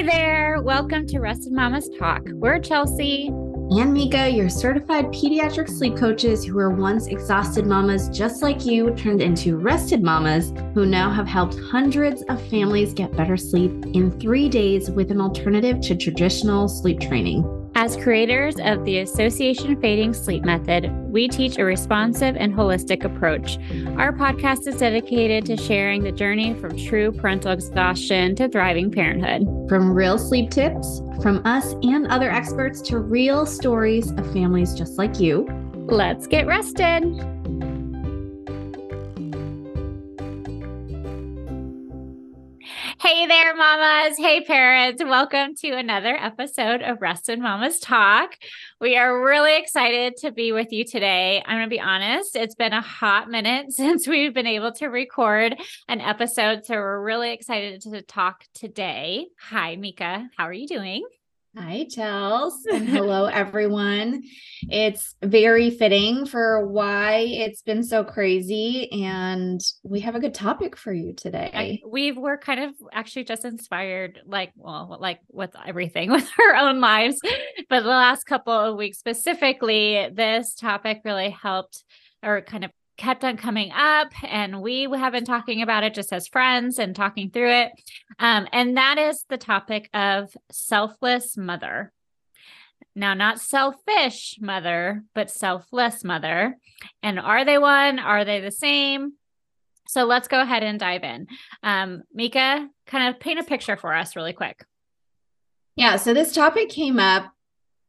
Hey there, welcome to Rested Mama's Talk. We're Chelsea and Mika, your certified pediatric sleep coaches who were once exhausted mamas just like you, turned into rested mamas who now have helped hundreds of families get better sleep in 3 days with an alternative to traditional sleep training. As creators of the Association Fading Sleep Method, we teach a responsive and holistic approach. Our podcast is dedicated to sharing the journey from true parental exhaustion to thriving parenthood. From real sleep tips from us and other experts to real stories of families just like you. Let's get rested. Hey there, mamas. Hey, parents. Welcome to another episode of Rested Mama's Talk. We are really excited to be with you today. I'm going to be honest, it's been a hot minute since we've been able to record an episode, so we're really excited to talk today. Hi, Mika. How are you doing? Hi, Chels. And hello, everyone. It's very fitting for why it's been so crazy. And we have a good topic for you today. We were kind of actually just inspired, like with everything with our own lives. But the last couple of weeks specifically, this topic really helped or kind of kept on coming up, and we have been talking about it just as friends and talking through it. And that is the topic of selfless mother. Now, not selfish mother, but selfless mother. And are they one? Are they the same? So let's go ahead and dive in. Mika, kind of paint a picture for us really quick. Yeah. So this topic came up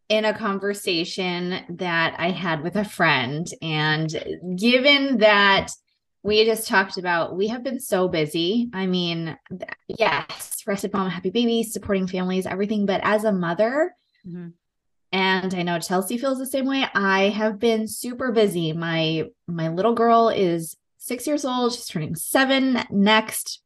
in a conversation that I had with a friend. And given that we just talked about, we have been so busy. I mean, yes, Rested Mama, Happy Baby, supporting families, everything. But as a mother, and I know Chelsea feels the same way, I have been super busy. My little girl is 6 years old. She's turning 7 next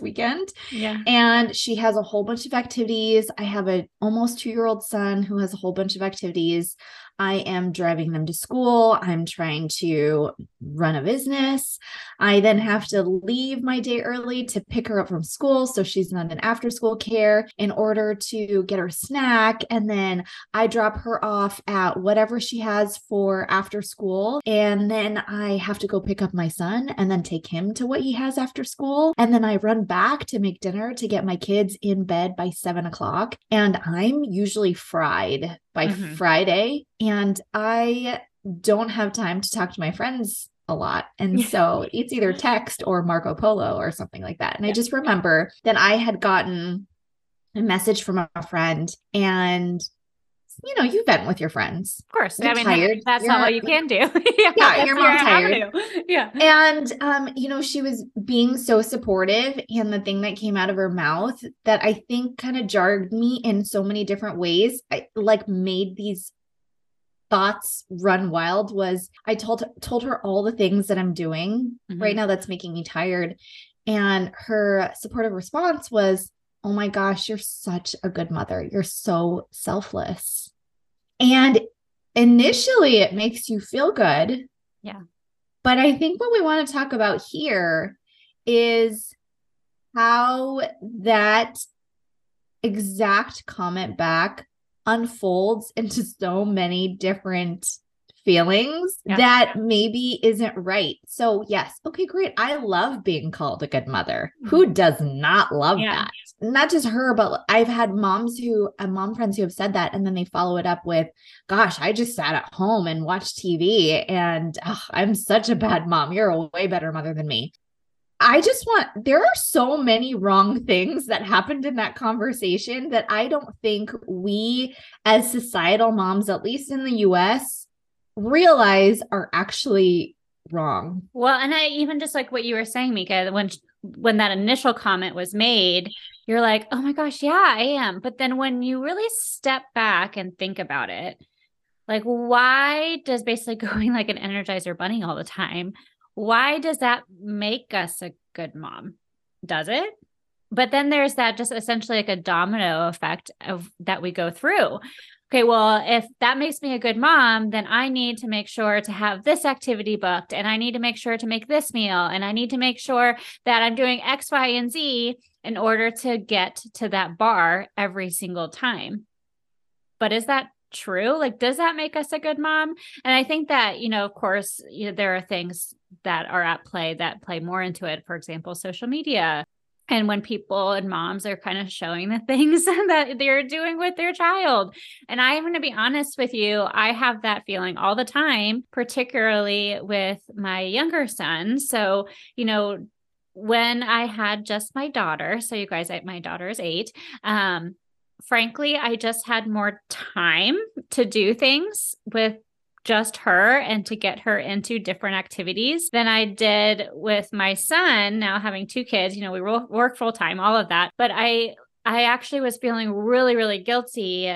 weekend. Yeah. And she has a whole bunch of activities. I have an almost 2-year-old son who has a whole bunch of activities. I am driving them to school. I'm trying to run a business. I then have to leave my day early to pick her up from school, so she's not in after school care, in order to get her snack. And then I drop her off at whatever she has for after school. And then I have to go pick up my son and then take him to what he has after school. And then I run back to make dinner to get my kids in bed by 7:00. And I'm usually fried by Friday, and I don't have time to talk to my friends a lot. And so it's either text or Marco Polo or something like that. And I just remember that I had gotten a message from a friend, and you know, you vent with your friends. Of course. You're tired. That's not all you can do. Your mom's tired. Yeah. And, you know, she was being so supportive, and the thing that came out of her mouth that I think kind of jarred me in so many different ways, made these thoughts run wild, was I told her all the things that I'm doing right now that's making me tired. And her supportive response was, "Oh my gosh, you're such a good mother. You're so selfless." And initially it makes you feel good. Yeah. But I think what we want to talk about here is how that exact comment back unfolds into so many different feelings that maybe isn't right. So yes. Okay, great. I love being called a good mother. Who does not love that? Not just her, but I've had mom friends who have said that, and then they follow it up with, "Gosh, I just sat at home and watched TV, and I'm such a bad mom. You're a way better mother than me." There are so many wrong things that happened in that conversation that I don't think we as societal moms, at least in the US, realize are actually wrong. Well, and I even just like what you were saying, Mika, when that initial comment was made, you're like, "Oh my gosh, yeah, I am." But then when you really step back and think about it, like, why does basically going like an Energizer bunny all the time, why does that make us a good mom? Does it? But then there's that just essentially like a domino effect of that we go through. Okay, well, if that makes me a good mom, then I need to make sure to have this activity booked, and I need to make sure to make this meal, and I need to make sure that I'm doing X, Y, and Z. in order to get to that bar every single time. But is that true? Like, does that make us a good mom? And I think that, you know, of course, you know, there are things that are at play that play more into it. For example, social media. And when people and moms are kind of showing the things that they're doing with their child. And I'm going to be honest with you, I have that feeling all the time, particularly with my younger son. So, you know, when I had just my daughter, so you guys, my daughter is 8, frankly, I just had more time to do things with just her and to get her into different activities than I did with my son. Now having 2 kids, you know, we work full time, all of that. But I actually was feeling really, really guilty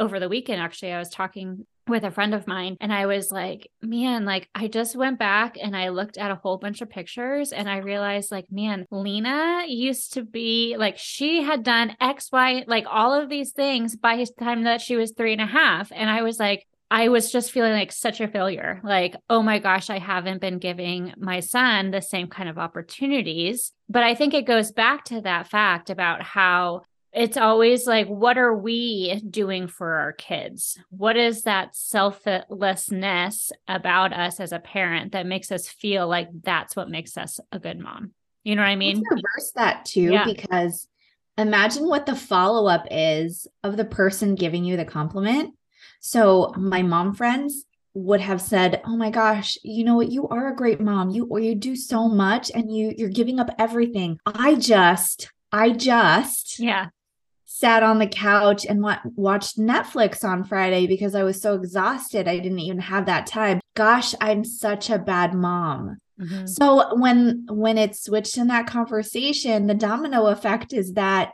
over the weekend. Actually, I was talking with a friend of mine and I was like, man, like I just went back and I looked at a whole bunch of pictures and I realized like, man, Lena used to be like, she had done X, Y, like all of these things by the time that she was 3.5. And I was like, I was just feeling like such a failure. Like, oh my gosh, I haven't been giving my son the same kind of opportunities. But I think it goes back to that fact about how it's always like, what are we doing for our kids? What is that selflessness about us as a parent that makes us feel like that's what makes us a good mom? You know what I mean? Let's reverse that too, yeah. Because imagine what the follow-up is of the person giving you the compliment. So my mom friends would have said, oh my gosh, you know what? You are a great mom. You do so much and you're giving up everything. I just sat on the couch and watched Netflix on Friday because I was so exhausted. I didn't even have that time. Gosh, I'm such a bad mom. Mm-hmm. So when it's switched in that conversation, the domino effect is that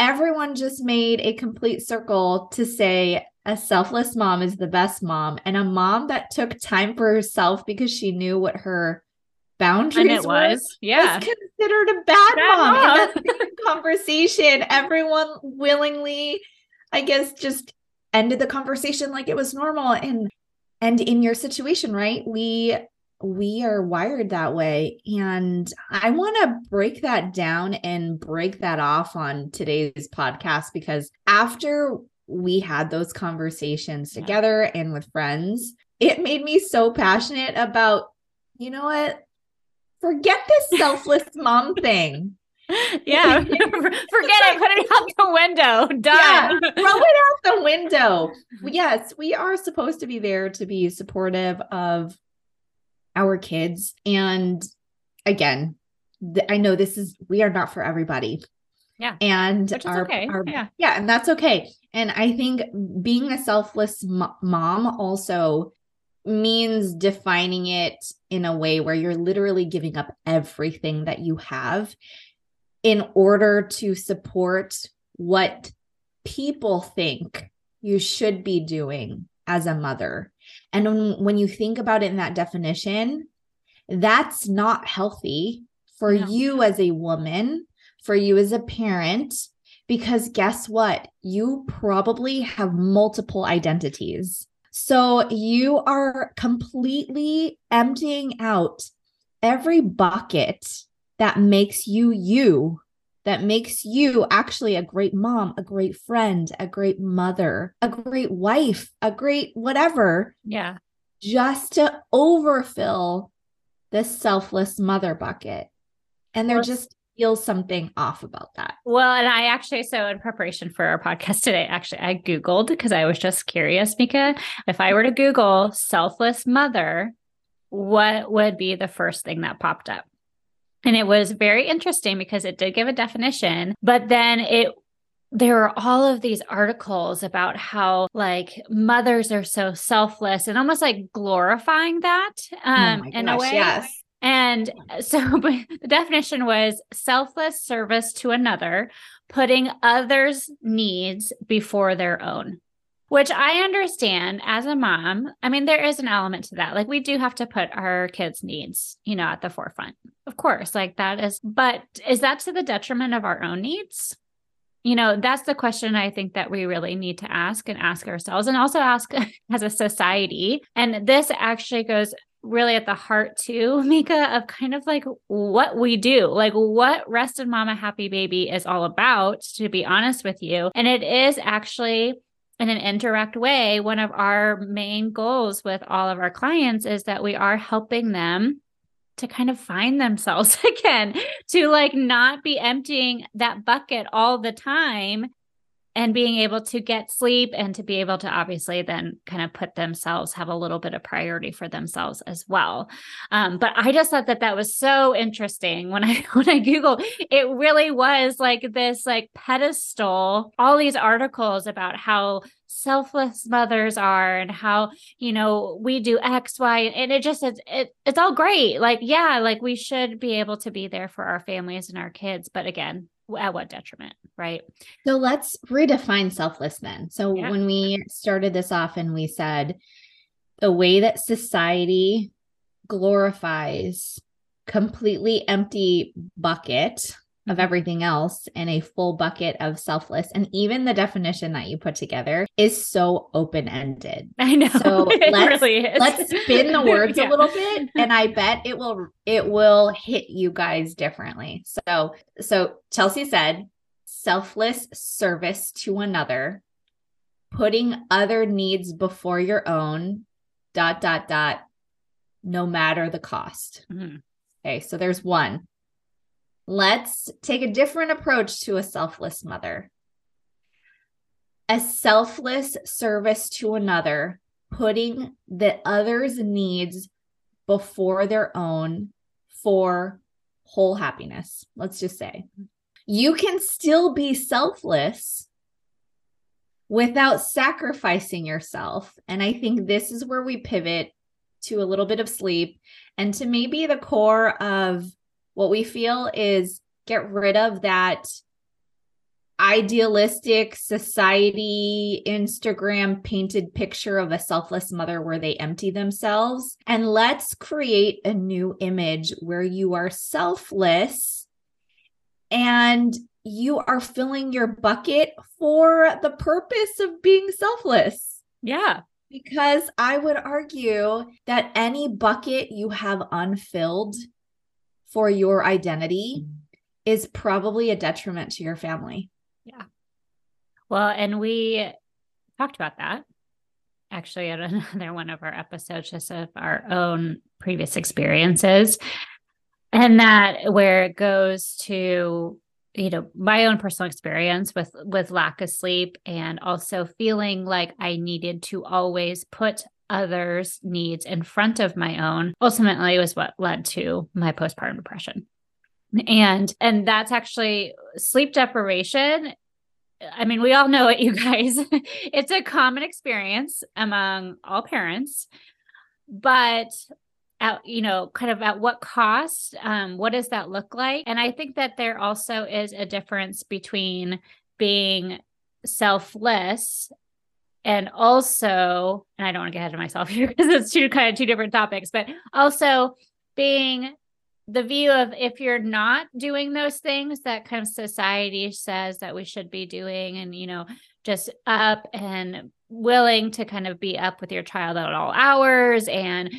everyone just made a complete circle to say, a selfless mom is the best mom, and a mom that took time for herself because she knew what her boundaries and it was considered a bad mom. In that conversation, everyone willingly, I guess, just ended the conversation like it was normal. And in your situation, right? We are wired that way. And I want to break that down and break that off on today's podcast, because after we had those conversations together and with friends, it made me so passionate about, you know what? Forget this selfless mom thing. Yeah. Forget it. Put it out the window. Done. Yeah, throw it out the window. Yes, we are supposed to be there to be supportive of our kids. And again, I know we are not for everybody. Yeah. And and that's okay. And I think being a selfless mom also means defining it in a way where you're literally giving up everything that you have in order to support what people think you should be doing as a mother. And when you think about it in that definition, that's not healthy for you as a woman, for you as a parent. Because guess what? You probably have multiple identities. So you are completely emptying out every bucket that makes you, that makes you actually a great mom, a great friend, a great mother, a great wife, a great whatever. Yeah. Just to overfill the selfless mother bucket. And they're just feel something off about that. Well, and I actually, so in preparation for our podcast today, actually, I Googled, because I was just curious, Mika, if I were to Google selfless mother, what would be the first thing that popped up? And it was very interesting because it did give a definition, but then there were all of these articles about how like mothers are so selfless and almost like glorifying that in a way. Yes. And so the definition was selfless service to another, putting others' needs before their own, which I understand as a mom. I mean, there is an element to that. Like we do have to put our kids' needs, you know, at the forefront, of course, like that is, but is that to the detriment of our own needs? You know, that's the question I think that we really need to ask and ask ourselves, and also ask as a society. And this actually goes really at the heart too, Mika, of kind of like what we do, like what Rested Mama Happy Baby is all about, to be honest with you. And it is actually, in an indirect way, one of our main goals with all of our clients is that we are helping them to kind of find themselves again, to like not be emptying that bucket all the time and being able to get sleep and to be able to obviously then kind of put themselves, have a little bit of priority for themselves as well. But I just thought that that was so interesting. When I Googled, it really was like this like pedestal, all these articles about how selfless mothers are and how, you know, we do X, Y, and it just, it's all great. Like, yeah, like we should be able to be there for our families and our kids. But again, at what detriment, right? So let's redefine selfless then. So when we started this off and we said the way that society glorifies completely empty bucket of everything else and a full bucket of selfless, and even the definition that you put together is so open-ended. I know. So let's, really is. Let's spin the words a little bit, and I bet it will hit you guys differently. So Chelsea said selfless service to another, putting other needs before your own, ... no matter the cost. Mm-hmm. Okay. So there's one. Let's take a different approach to a selfless mother. A selfless service to another, putting the other's needs before their own for whole happiness. Let's just say you can still be selfless without sacrificing yourself. And I think this is where we pivot to a little bit of sleep and to maybe the core of what we feel is get rid of that idealistic society, Instagram painted picture of a selfless mother where they empty themselves. And let's create a new image where you are selfless and you are filling your bucket for the purpose of being selfless. Yeah. Because I would argue that any bucket you have unfilled for your identity is probably a detriment to your family. Yeah. Well, and we talked about that actually at another one of our episodes, just of our own previous experiences, and that where it goes to, you know, my own personal experience with lack of sleep and also feeling like I needed to always put others' needs in front of my own, ultimately was what led to my postpartum depression. And that's actually sleep deprivation. I mean, we all know it, you guys. It's a common experience among all parents, but at, you know, kind of at what cost? What does that look like? And I think that there also is a difference between being selfless and also, and I don't want to get ahead of myself here because it's kind of two different topics, but also being the view of if you're not doing those things that kind of society says that we should be doing and, you know, just up and willing to kind of be up with your child at all hours and,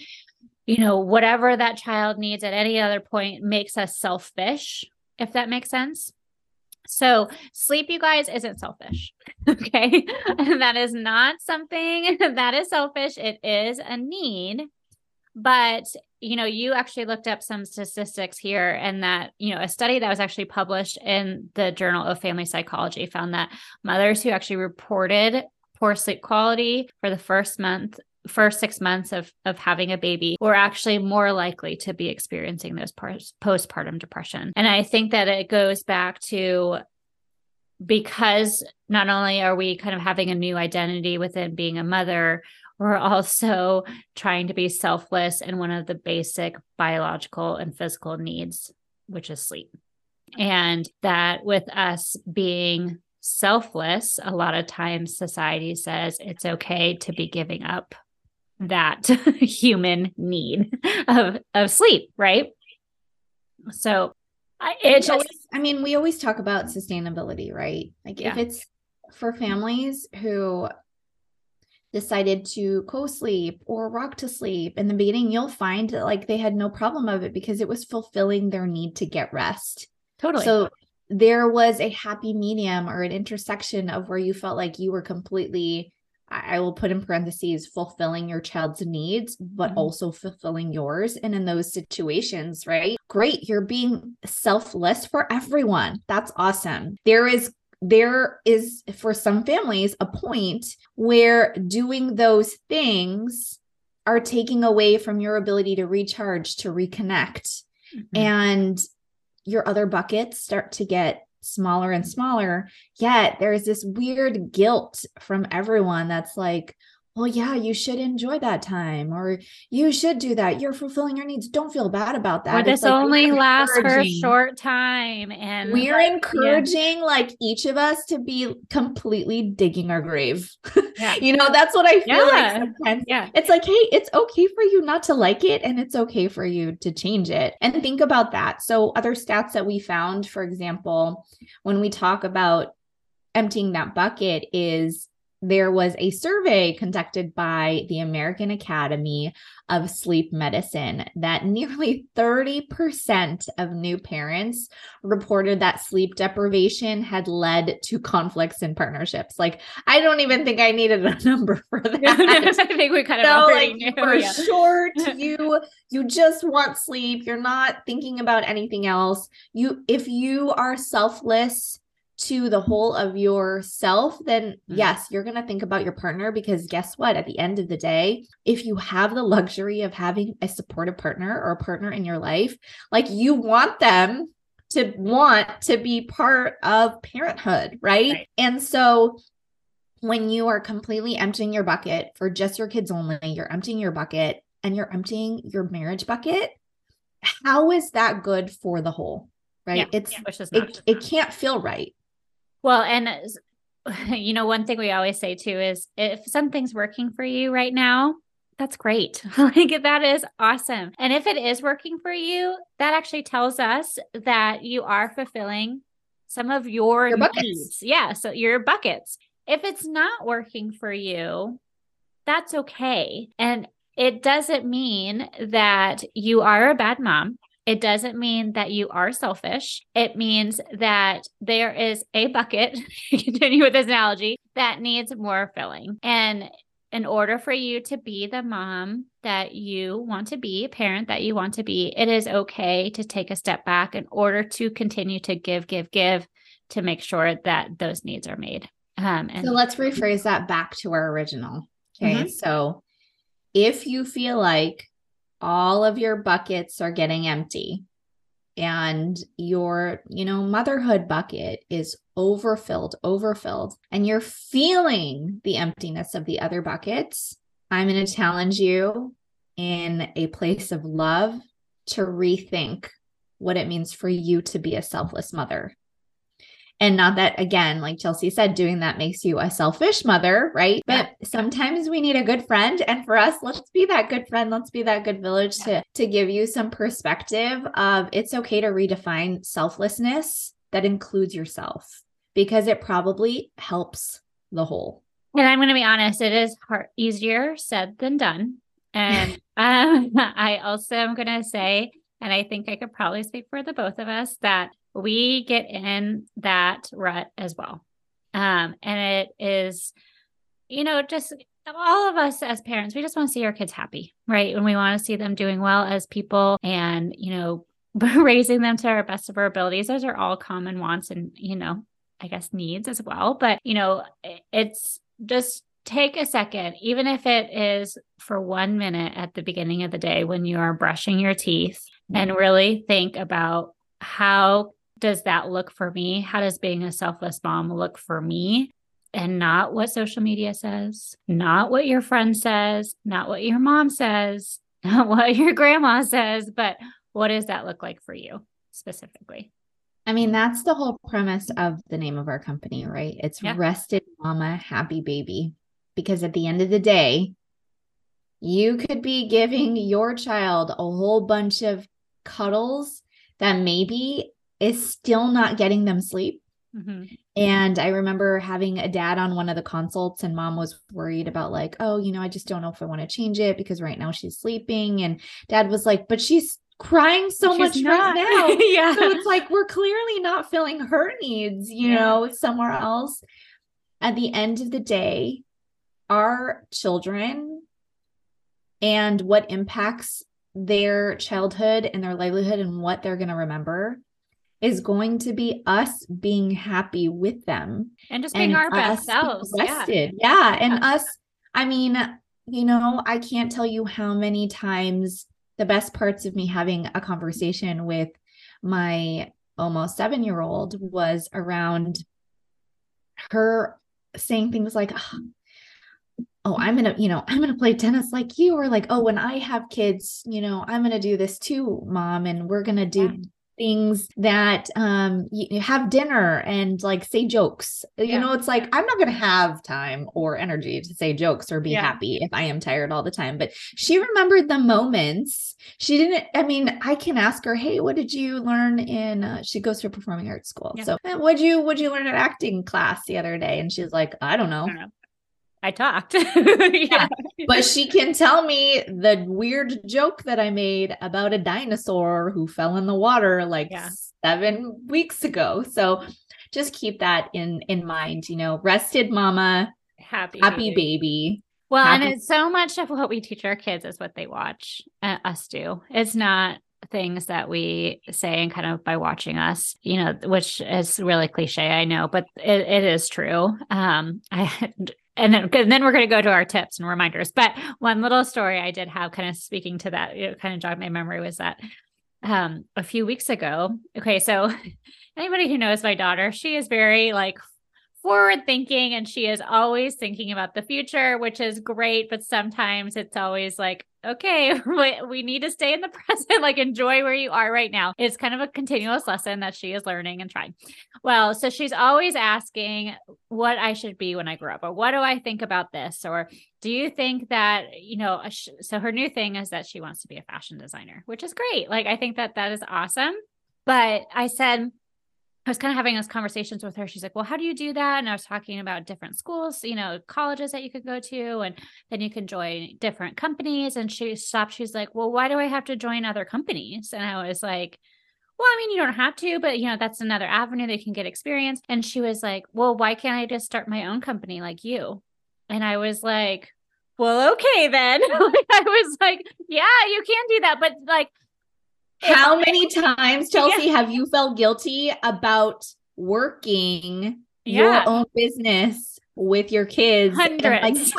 you know, whatever that child needs at any other point makes us selfish, if that makes sense. So sleep, you guys, isn't selfish. Okay. That is not something that is selfish. It is a need, but you know, you actually looked up some statistics here, and that, you know, a study that was actually published in the Journal of Family Psychology found that mothers who actually reported poor sleep quality for the first 6 months of having a baby were actually more likely to be experiencing those postpartum depression. And I think that it goes back to, because not only are we kind of having a new identity within being a mother, we're also trying to be selfless in one of the basic biological and physical needs, which is sleep. And that with us being selfless, a lot of times society says it's okay to be giving up that human need of sleep, right? So we always talk about sustainability, right? Like if it's for families who decided to co-sleep or rock to sleep in the beginning, you'll find that like they had no problem of it because it was fulfilling their need to get rest. Totally. So there was a happy medium or an intersection of where you felt like you were completely, I will put in parentheses, fulfilling your child's needs, but mm-hmm. also fulfilling yours. And in those situations, right? Great. You're being selfless for everyone. That's awesome. There is for some families, a point where doing those things are taking away from your ability to recharge, to reconnect. Mm-hmm. And your other buckets start to get smaller and smaller. Yet there is this weird guilt from everyone that's like, well, yeah, you should enjoy that time, or you should do that. You're fulfilling your needs. Don't feel bad about that. Or this like, only lasts for a short time. And we're like, encouraging yeah. like each of us to be completely digging our grave. Yeah. You know, that's what I feel yeah. like sometimes. Yeah. It's like, hey, it's okay for you not to like it. And it's okay for you to change it. And think about that. So other stats that we found, for example, when we talk about emptying that bucket is, there was a survey conducted by the American Academy of Sleep Medicine that nearly 30% of new parents reported that sleep deprivation had led to conflicts in partnerships. Like, I don't even think I needed a number for that. I think we kind of already knew. For yeah. short, you just want sleep. You're not thinking about anything else. If you are selfless to the whole of yourself, then yes, you're going to think about your partner, because guess what? At the end of the day, if you have the luxury of having a supportive partner or a partner in your life, like you want them to want to be part of parenthood, right? And so when you are completely emptying your bucket for just your kids only, you're emptying your bucket and you're emptying your marriage bucket. How is that good for the whole, right? Yeah, it can't feel right. Well, and you know, one thing we always say too is if something's working for you right now, that's great. Like that is awesome. And if it is working for you, that actually tells us that you are fulfilling some of your needs. Yeah. So your buckets, if it's not working for you, that's okay. And it doesn't mean that you are a bad mom. It doesn't mean that you are selfish. It means that there is a bucket, continue with this analogy, that needs more filling. And in order for you to be the mom that you want to be, parent that you want to be, it is okay to take a step back in order to continue to give to make sure that those needs are made. So let's rephrase that back to our original. Okay. Mm-hmm. So if you feel like all of your buckets are getting empty and your, you know, motherhood bucket is overfilled, and you're feeling the emptiness of the other buckets, I'm going to challenge you in a place of love to rethink what it means for you to be a selfless mother. And not that, again, like Chelsea said, doing that makes you a selfish mother, right? Yeah. But sometimes we need a good friend. And for us, let's be that good friend. Let's be that good village to give you some perspective of it's okay to redefine selflessness that includes yourself, because it probably helps the whole. And I'm going to be honest, it is easier said than done. And I also am going to say, and I think I could probably speak for the both of us, that we get in that rut as well. And it is, you know, just all of us as parents, we just want to see our kids happy, right? And we want to see them doing well as people and, you know, raising them to our best of our abilities. Those are all common wants and, you know, I guess needs as well. But, you know, it's just take a second, even if it is for 1 minute at the beginning of the day when you are brushing your teeth, and really think about how does that look for me? How does being a selfless mom look for me? And not what social media says, not what your friend says, not what your mom says, not what your grandma says, but what does that look like for you specifically? I mean, that's the whole premise of the name of our company, right? It's Rested Mama Happy Baby, because at the end of the day, you could be giving your child a whole bunch of cuddles that maybe is still not getting them sleep. Mm-hmm. And I remember having a dad on one of the consults, and mom was worried about like, oh, you know, I just don't know if I want to change it because right now she's sleeping. And dad was like, but she's crying so much right now. Yeah. So it's like, we're clearly not filling her needs, you know, somewhere else. At the end of the day, our children and what impacts their childhood and their livelihood and what they're going to remember is going to be us being happy with them and just being our best selves. Rested. Yeah. And us, I mean, you know, I can't tell you how many times the best parts of me having a conversation with my almost 7-year-old was around her saying things like, oh, I'm going to play tennis like you, or like, oh, when I have kids, you know, I'm going to do this too, mom. And we're going to do things that, you have dinner and like say jokes, you know, it's like, I'm not going to have time or energy to say jokes or be happy if I am tired all the time. But she remembered the moments. She didn't, I mean, I can ask her, hey, what did you learn in, she goes to a performing arts school. Yeah. So what'd you learn in acting class the other day? And she's like, I don't know. I talked. Yeah. But she can tell me the weird joke that I made about a dinosaur who fell in the water like 7 weeks ago. So just keep that in mind, you know, rested mama, happy baby. Well, and it's so much of what we teach our kids is what they watch us do. It's not things that we say and kind of by watching us, you know, which is really cliche, I know, but it is true. And then we're going to go to our tips and reminders. But one little story I did have kind of speaking to that, it kind of jogged my memory, was that a few weeks ago. Okay. So anybody who knows my daughter, she is very like forward thinking, and she is always thinking about the future, which is great. But sometimes it's always like, okay, we need to stay in the present, like enjoy where you are right now. It's kind of a continuous lesson that she is learning and trying. Well, so she's always asking what I should be when I grow up, or what do I think about this? Or do you think that, you know, so her new thing is that she wants to be a fashion designer, which is great. Like, I think that that is awesome. But I said, I was kind of having those conversations with her. She's like, well, how do you do that? And I was talking about different schools, you know, colleges that you could go to, and then you can join different companies. And she stopped. She's like, well, why do I have to join other companies? And I was like, well, I mean, you don't have to, but you know, that's another avenue that you can get experience. And she was like, well, why can't I just start my own company like you? And I was like, well, okay, then. I was like, yeah, you can do that. But like, how many times, Chelsea, have you felt guilty about working your own business with your kids? Hundreds.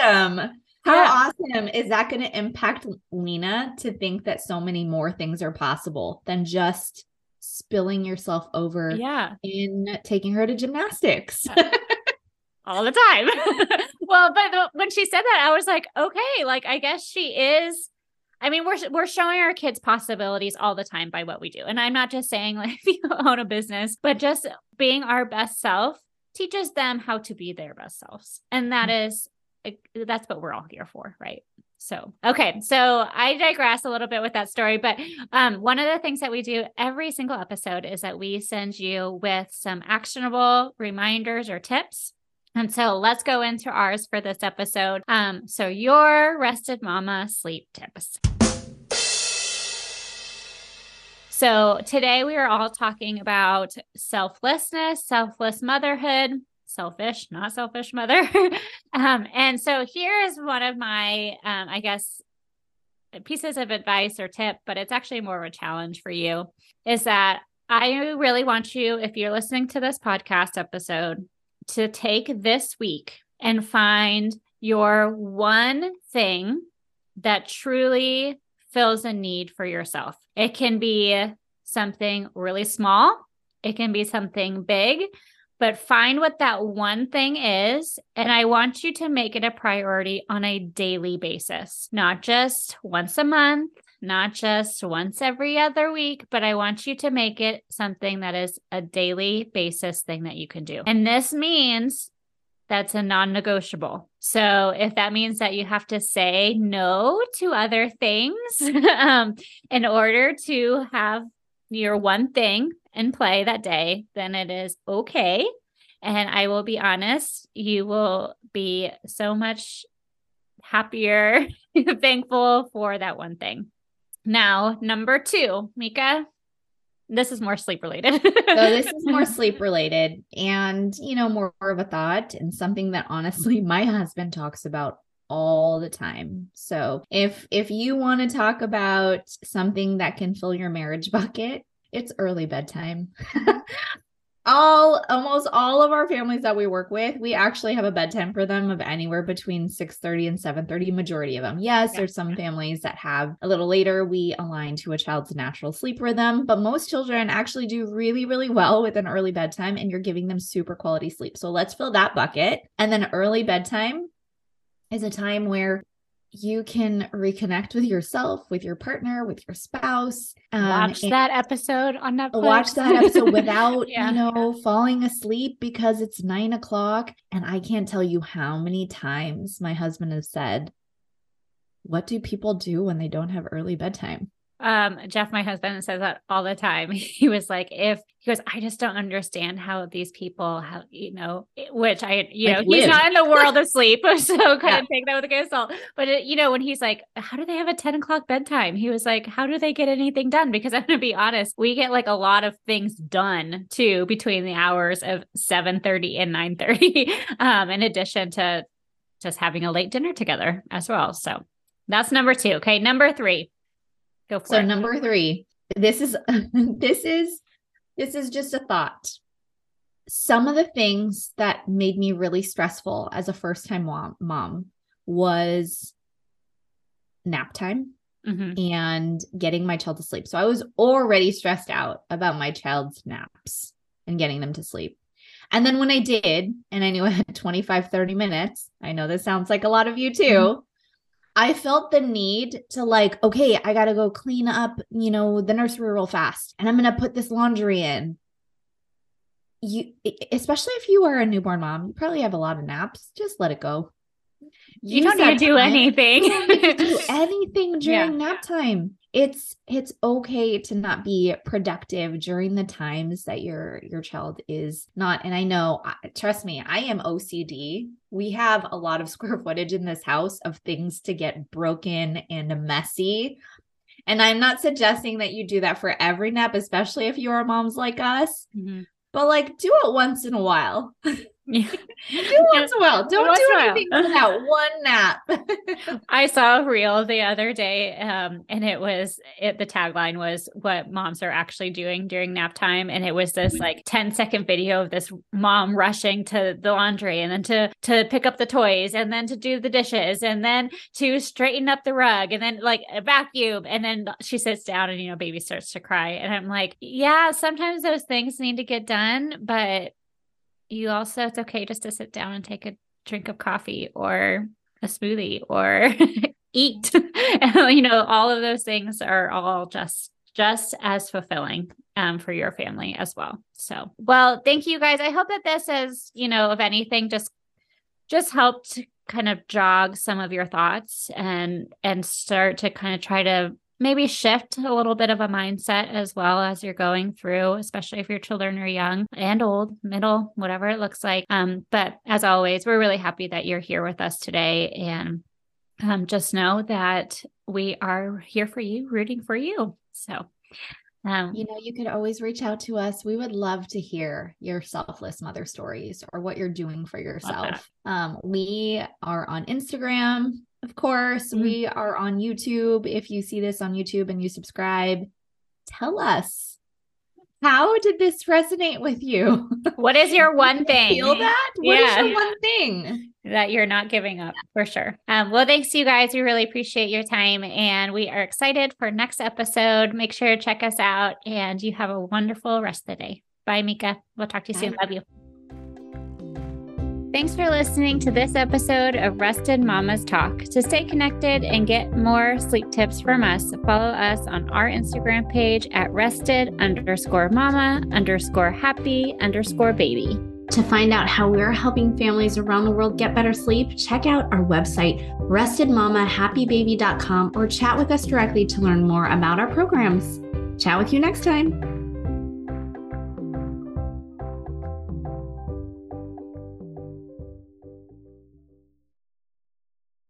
And like, how awesome is that going to impact Lena to think that so many more things are possible than just spilling yourself over in taking her to gymnastics? All the time. Well, but when she said that, I was like, okay, like, I guess she is. I mean, we're showing our kids possibilities all the time by what we do. And I'm not just saying like if you own a business, but just being our best self teaches them how to be their best selves. And that that's what we're all here for, right? So, okay. So I digress a little bit with that story, but one of the things that we do every single episode is that we send you with some actionable reminders or tips. And so let's go into ours for this episode. So your Rested Mama sleep tips. So today we are all talking about selflessness, selfless motherhood, selfish, not selfish mother. And so here's one of my, I guess, pieces of advice or tip, but it's actually more of a challenge for you, is that I really want you, if you're listening to this podcast episode, to take this week and find your one thing that truly fills a need for yourself. It can be something really small. It can be something big, but find what that one thing is. And I want you to make it a priority on a daily basis, not just once a month, not just once every other week, but I want you to make it something that is a daily basis thing that you can do. And this means that's a non-negotiable. So if that means that you have to say no to other things in order to have your one thing, and play that day, then it is okay. And I will be honest, you will be so much happier, thankful for that one thing. Now, number two, Mika, this is more sleep related. So this is more sleep related and, you know, more of a thought and something that honestly my husband talks about all the time. So if you want to talk about something that can fill your marriage bucket, it's early bedtime. Almost all of our families that we work with, we actually have a bedtime for them of anywhere between 6:30 and 7:30, majority of them. Yes, there's some families that have a little later. We align to a child's natural sleep rhythm, but most children actually do really, really well with an early bedtime, and you're giving them super quality sleep. So let's fill that bucket. And then early bedtime is a time where you can reconnect with yourself, with your partner, with your spouse. Watch that episode on Netflix. Watch that episode without, falling asleep, because it's 9 o'clock. And I can't tell you how many times my husband has said, what do people do when they don't have early bedtime? Jeff, my husband, says that all the time. He was like, I just don't understand how these people, he's not in the world of sleep. So kind of take that with a grain of salt. But when he's like, how do they have a 10 o'clock bedtime? He was like, how do they get anything done? Because I'm going to be honest, we get like a lot of things done too, between the hours of 7:30 and 9:30, in addition to just having a late dinner together as well. So that's number two. Okay. Number three. Number three, this is just a thought. Some of the things that made me really stressful as a first-time mom was nap time and getting my child to sleep. So I was already stressed out about my child's naps and getting them to sleep. And then when I did, and I knew I had 25, 30 minutes, I know this sounds like a lot of you too, I felt the need to I got to go clean up, the nursery real fast, and I'm going to put this laundry in. You, especially if you are a newborn mom, you probably have a lot of naps. Just let it go. You don't need to do anything. You don't need to do anything during nap time. It's okay to not be productive during the times that your child is not. And I know, trust me, I am OCD. We have a lot of square footage in this house of things to get broken and messy. And I'm not suggesting that you do that for every nap, especially if you are moms like us, but do it once in a while. Yeah. Don't do anything without one nap. I saw a reel the other day, and the tagline was what moms are actually doing during nap time. And it was this 10-second video of this mom rushing to the laundry, and then to pick up the toys, and then to do the dishes, and then to straighten up the rug, and then a vacuum. And then she sits down and, baby starts to cry. And I'm like, yeah, sometimes those things need to get done, but you also, it's okay just to sit down and take a drink of coffee or a smoothie or eat. All of those things are all just as fulfilling for your family as well. So, well, thank you guys. I hope that this is, if anything, just helped kind of jog some of your thoughts and start to kind of try to maybe shift a little bit of a mindset as well as you're going through, especially if your children are young and old, middle, whatever it looks like. But as always, we're really happy that you're here with us today. And just know that we are here for you, rooting for you. So, you could always reach out to us. We would love to hear your selfless mother stories or what you're doing for yourself. We are on Instagram. Of course, we are on YouTube. If you see this on YouTube and you subscribe, tell us, how did this resonate with you? What is your one thing? Feel that? What is your one thing? That you're not giving up, for sure. Well, thanks to you guys. We really appreciate your time, and we are excited for next episode. Make sure to check us out, and you have a wonderful rest of the day. Bye, Mika. We'll talk to you soon. Love you. Thanks for listening to this episode of Rested Mama's Talk. To stay connected and get more sleep tips from us, follow us on our Instagram page at rested_mama_happy_baby. To find out how we're helping families around the world get better sleep, check out our website, restedmamahappybaby.com, or chat with us directly to learn more about our programs. Chat with you next time.